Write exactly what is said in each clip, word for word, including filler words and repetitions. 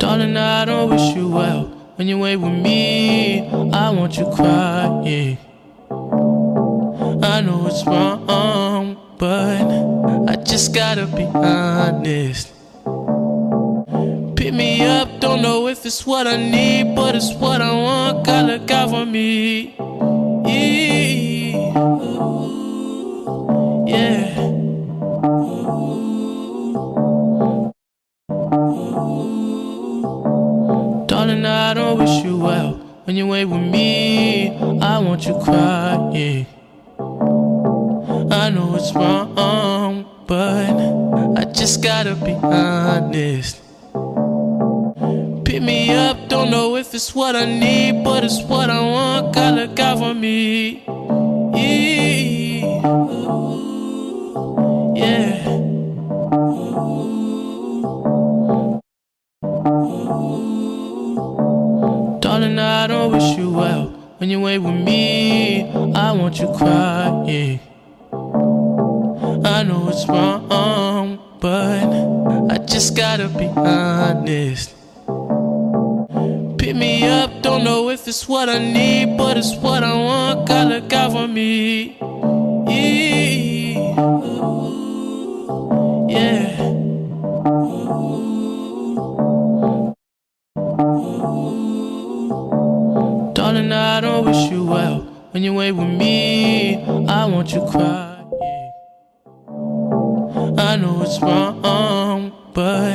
Darling, I don't wish you well. When you ain't with me, I want you crying. I know it's wrong, but I just gotta be honest. Pick me up, don't know if it's what I need, but it's what I want, God look out for me. Darling, I don't wish you well. When you ain't with me, I want you crying. I know it's wrong, but I just gotta be honest. Pick me up, don't know if it's what I need, but it's what I want, God look out for me. Darling, I don't wish you well. When you ain't with me, I want you crying. I know it's wrong, but I just gotta be honest. Pick me up, don't know if it's what I need, but it's what I want, God look out for me. Yeah. Darling, I don't wish you well. When you ain't with me, I want you crying. I know it's wrong, but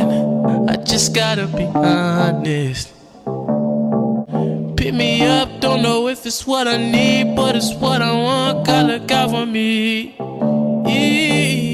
I just gotta be honest. Pick me up, don't know if it's what I need, but it's what I want, God look out for me.